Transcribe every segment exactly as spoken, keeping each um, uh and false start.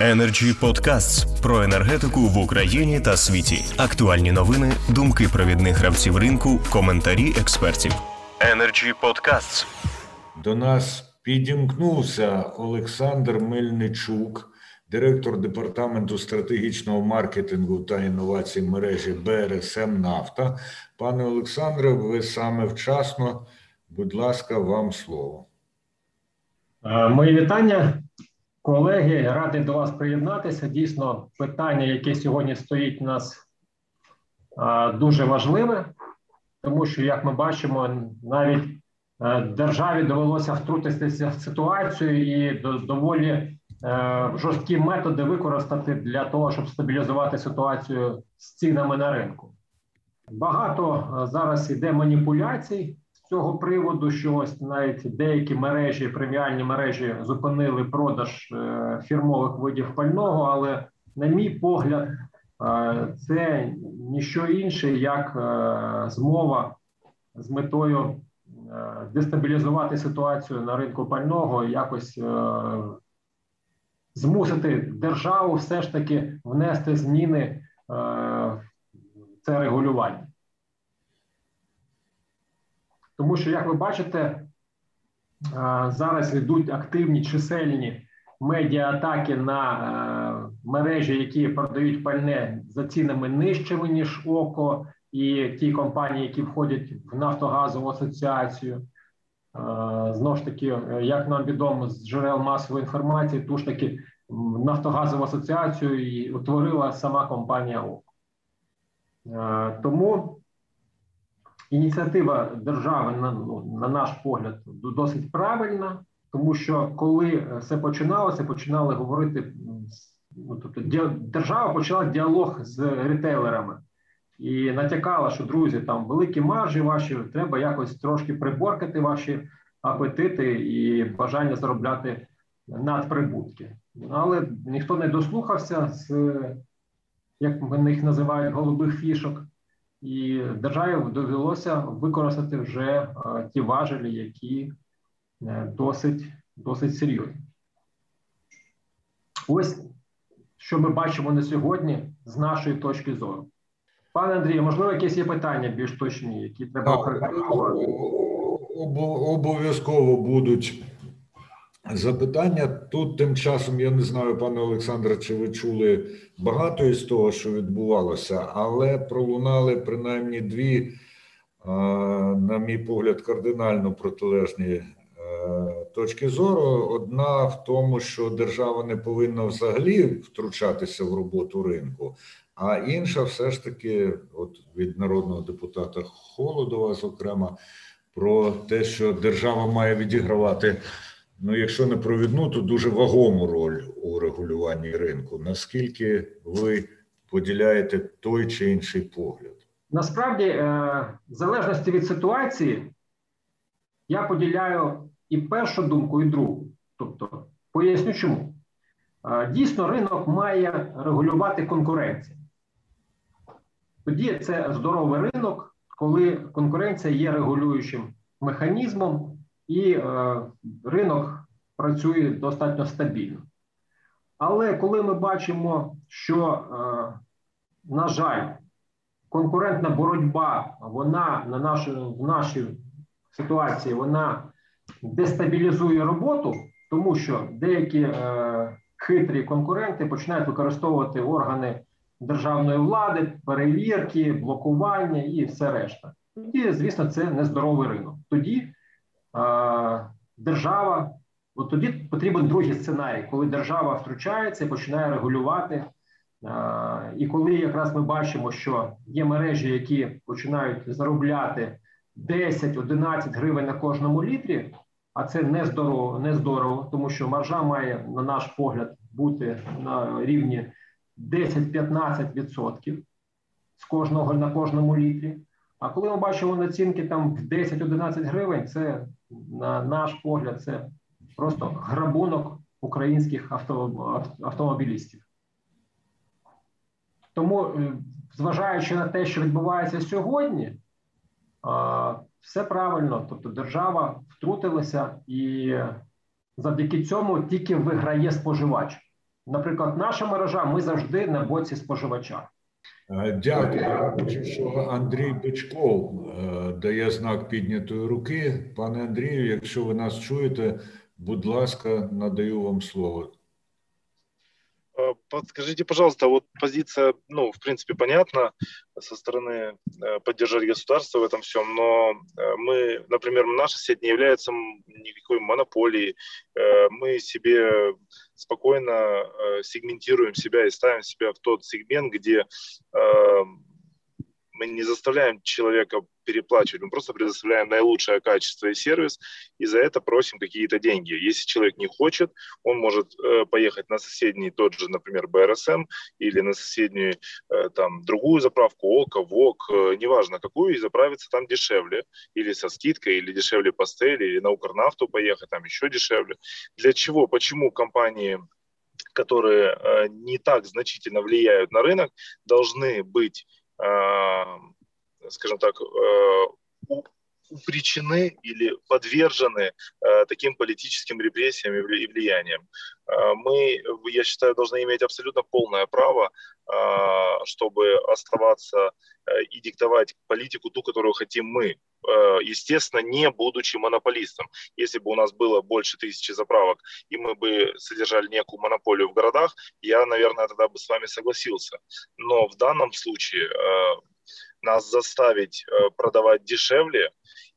Energy Podcasts про енергетику в Україні та світі. Актуальні новини, думки провідних гравців ринку, коментарі експертів. Energy Podcasts. До нас підімкнувся Олександр Мельничук, директор департаменту стратегічного маркетингу та інновацій мережі Бе Ер Ес Ем «Нафта». Пане Олександре, ви саме вчасно. Будь ласка, вам слово. Мої вітання. Колеги, радий до вас приєднатися. Дійсно, питання, яке сьогодні стоїть у нас, дуже важливе, тому що, як ми бачимо, навіть державі довелося втрутитися в ситуацію і доволі жорсткі методи використати для того, щоб стабілізувати ситуацію з цінами на ринку. Багато зараз іде маніпуляцій з цього приводу, що ось навіть деякі мережі, преміальні мережі зупинили продаж фірмових видів пального, але, на мій погляд, це ніщо інше, як змова з метою дестабілізувати ситуацію на ринку пального, якось змусити державу все ж таки внести зміни в це регулювання. Тому що, як ви бачите, зараз йдуть активні чисельні медіа-атаки на мережі, які продають пальне за цінами нижчими, ніж ОКО, і ті компанії, які входять в Нафтогазову асоціацію. Знову ж таки, як нам відомо з джерел масової інформації, ту ж таки Нафтогазову асоціацію і утворила сама компанія ОКО. Тому ініціатива держави, на, на наш погляд, досить правильна, тому що коли все починалося, починали говорити, ну, тобто держава почала діалог з ритейлерами і натякала, що, друзі, там великі маржі ваші, треба якось трошки приборкати ваші апетити і бажання заробляти надприбутки. Але ніхто не дослухався з, як вони їх називають, голубих фішок. І державі довелося використати вже ті важелі, які досить, досить серйозні. Ось, що ми бачимо на сьогодні з нашої точки зору. Пане Андрію, можливо, якісь є питання більш точні, які треба опрацювати? Обов'язково будуть запитання. Тут тим часом, я не знаю, пане Олександре, чи ви чули багато із того, що відбувалося, але пролунали принаймні дві, на мій погляд, кардинально протилежні точки зору. Одна в тому, що держава не повинна взагалі втручатися в роботу ринку, а інша все ж таки, от від народного депутата Холодова, зокрема, про те, що держава має відігравати, ну, якщо не провідну, то дуже вагому роль у регулюванні ринку. Наскільки ви поділяєте той чи інший погляд? Насправді, в залежності від ситуації, я поділяю і першу думку, і другу. Тобто, поясню чому. Дійсно, ринок має регулювати конкуренцію. Тоді це здоровий ринок, коли конкуренція є регулюючим механізмом, і е, ринок працює достатньо стабільно. Але коли ми бачимо, що, е, на жаль, конкурентна боротьба, вона на нашій, в нашій ситуації, вона дестабілізує роботу, тому що деякі е, хитрі конкуренти починають використовувати органи державної влади, перевірки, блокування і все решта. Тоді, звісно, це нездоровий ринок. Тоді держава, от тоді потрібен другий сценарій, коли держава втручається і починає регулювати. І коли якраз ми бачимо, що є мережі, які починають заробляти десять-одинадцять гривень на кожному літрі, а це не здорово, не здорово, тому що маржа має, на наш погляд, бути на рівні десять-п'ятнадцять відсотків з кожного на кожному літрі. А коли ми бачимо націнки там в десять-одинадцять гривень, це, на наш погляд, це просто грабунок українських авто, автомобілістів. Тому, зважаючи на те, що відбувається сьогодні, все правильно, тобто держава втрутилася і завдяки цьому тільки виграє споживач. наприклад, наша мережа, ми завжди на боці споживача. Дякую. Я бачу, що Андрій Бичков дає знак піднятої руки. Пане Андрію, якщо ви нас чуєте, будь ласка, надаю вам слово. Подскажите, пожалуйста, вот позиция, ну, в принципе, понятна со стороны поддержать государство в этом всем, но мы, например, наша сеть не является никакой монополией, мы себе спокойно сегментируем себя и ставим себя в тот сегмент, где мы не заставляем человека переплачивать, мы просто предоставляем наилучшее качество и сервис, и за это просим какие-то деньги. Если человек не хочет, он может э, поехать на соседний, тот же, например, Б Р С М, или на соседнюю э, там, другую заправку, ОКО, ВОК, э, неважно какую, и заправиться там дешевле, или со скидкой, или дешевле по стеле, или на Укрнафту поехать, там еще дешевле. Для чего, почему компании, которые э, не так значительно влияют на рынок, должны быть, скажем так, упричены или подвержены таким политическим репрессиям и влияниям? Мы, я считаю, должны иметь абсолютно полное право, чтобы оставаться и диктовать политику ту, которую хотим мы, естественно, не будучи монополистом. Если бы у нас было больше тысячи заправок, и мы бы содержали некую монополию в городах, я, наверное, тогда бы с вами согласился. Но в данном случае нас заставить продавать дешевле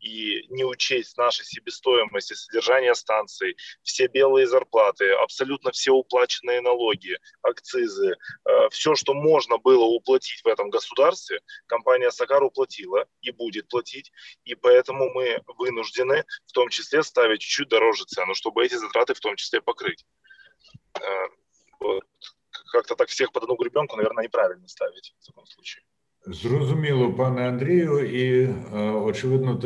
и не учесть наши себестоимости, содержание станций, все белые зарплаты, абсолютно все уплаченные налоги, акцизы, все, что можно было уплатить в этом государстве, компания Сакар уплатила и будет платить, и поэтому мы вынуждены в том числе ставить чуть дороже цену, чтобы эти затраты в том числе покрыть. Вот. Как-то так всех под одну гребенку, наверное, неправильно ставить в таком случае. Зрозуміло, пане Андрію, і, очевидно,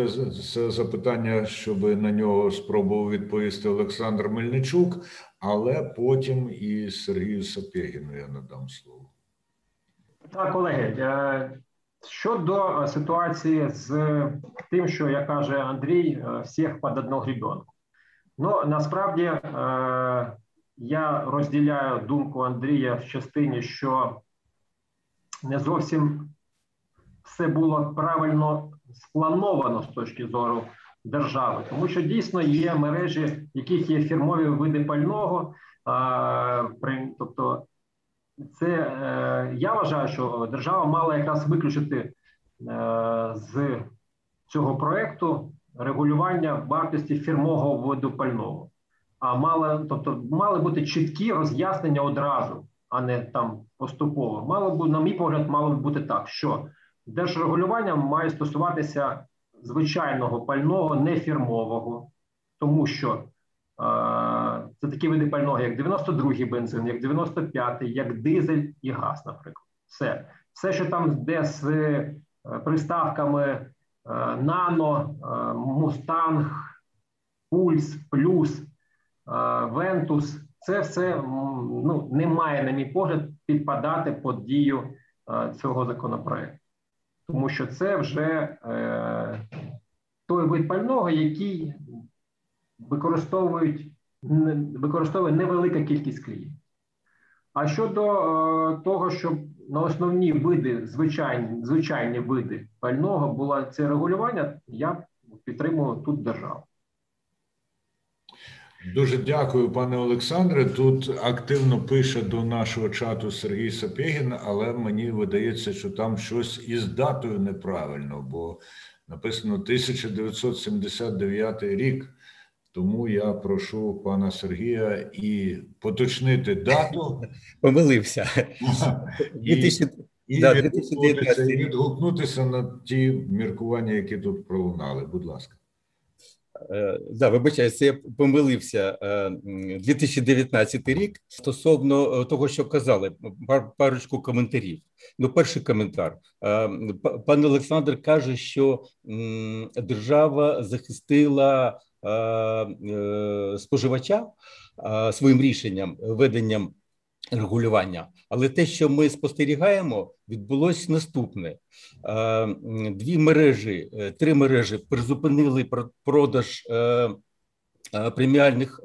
це запитання, щоб на нього спробував відповісти Олександр Мельничук, але потім і Сергію Сапєгіну я надам слово. Так, колеги, щодо ситуації з тим, що, як каже Андрій, всіх під одну гребенку. Ну, насправді, я розділяю думку Андрія в частині, що не зовсім все було правильно сплановано з точки зору держави. Тому що дійсно є мережі, яких є фірмові види пального. А, при, тобто, це, е, я вважаю, що держава мала якраз виключити е, з цього проекту регулювання вартості фірмового виду пального. А мали, тобто, мали бути чіткі роз'яснення одразу, а не там поступово. Мало б, на мій погляд, мало б бути так, що держрегулювання має стосуватися звичайного пального, не фірмового, тому що е, це такі види пального, як дев'яносто другий бензин, як дев'яносто п'ятий, як дизель і газ, наприклад. Все, все що там йде з е, приставками е, «Нано», е, «Мустанг», «Пульс», «Плюс», е, «Вентус», це все, ну, не має, на мій погляд, підпадати під дію е, цього законопроекту. Тому що це вже е, той вид пального, який використовують, не, використовує невелика кількість клієнтів. А щодо е, того, щоб на основні види, звичайні, звичайні види пального було це регулювання, я підтримую тут державу. Дуже дякую, пане Олександре. Тут активно пише до нашого чату Сергій Сапєгін, але мені видається, що там щось із датою неправильно, бо написано тисяча дев'ятсот сімдесят дев'ятий рік. Тому я прошу пана Сергія і поточнити дату. Помилився. І, і відгукнутися, і відгукнутися на ті міркування, які тут пролунали. Будь ласка. Да, вибачаюся, я помилився. дві тисячі дев'ятнадцятий рік. Стосовно того, що казали, парочку коментарів. Ну, перший коментар. Пан Олександр каже, що держава захистила споживача своїм рішенням, веденням регулювання. Але те, що ми спостерігаємо, відбулось наступне. Дві мережі, три мережі призупинили продаж преміальних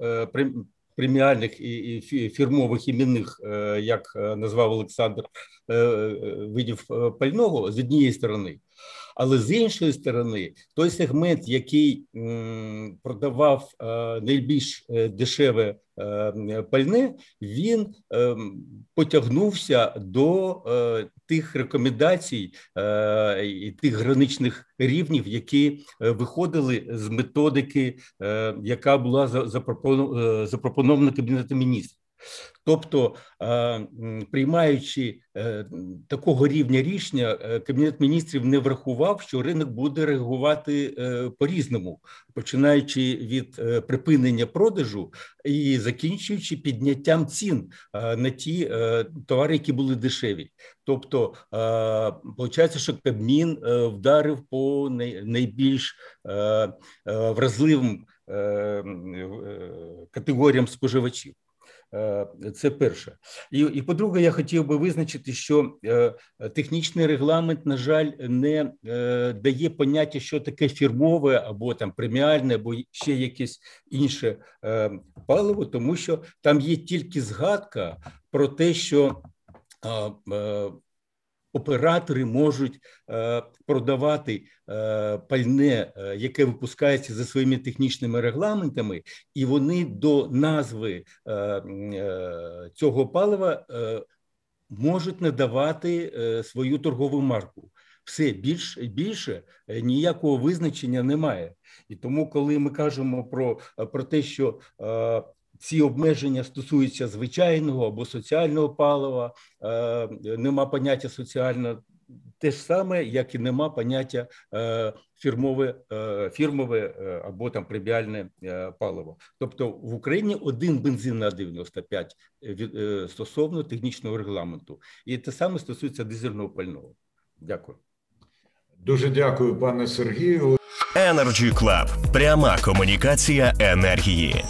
преміальних і фірмових іменних, як назвав Олександр, видів пального з однієї сторони. Але з іншої сторони, той сегмент, який продавав найбільш дешеве пальне, він потягнувся до тих рекомендацій і тих граничних рівнів, які виходили з методики, яка була запропонована Кабінетом міністрів. Тобто, приймаючи такого рівня рішення, Кабінет міністрів не врахував, що ринок буде реагувати по-різному, починаючи від припинення продажу і закінчуючи підняттям цін на ті товари, які були дешеві. Тобто, виходить, що Кабмін вдарив по найбільш вразливим категоріям споживачів. Це перше. І, і по-друге, я хотів би визначити, що е, технічний регламент, на жаль, не е, дає поняття, що таке фірмове або там преміальне, або ще якесь інше е, паливо, тому що там є тільки згадка про те, що е, е, оператори можуть е, продавати е, пальне, е, яке випускається за своїми технічними регламентами, і вони до назви е, е, цього палива е, можуть надавати е, свою торгову марку. Все більше і більше ніякого визначення немає. І тому, коли ми кажемо про, про те, що е, ці обмеження стосуються звичайного або соціального палива, е, нема поняття соціального, те ж саме, як і нема поняття е, фірмове, е, фірмове е, або там преміальне е, паливо. Тобто в Україні один бензин на дев'яносто п'ять від, е, стосовно технічного регламенту. І те саме стосується дизельного пального. Дякую. Дуже дякую, пане Сергію. Energy Club. Пряма комунікація енергії.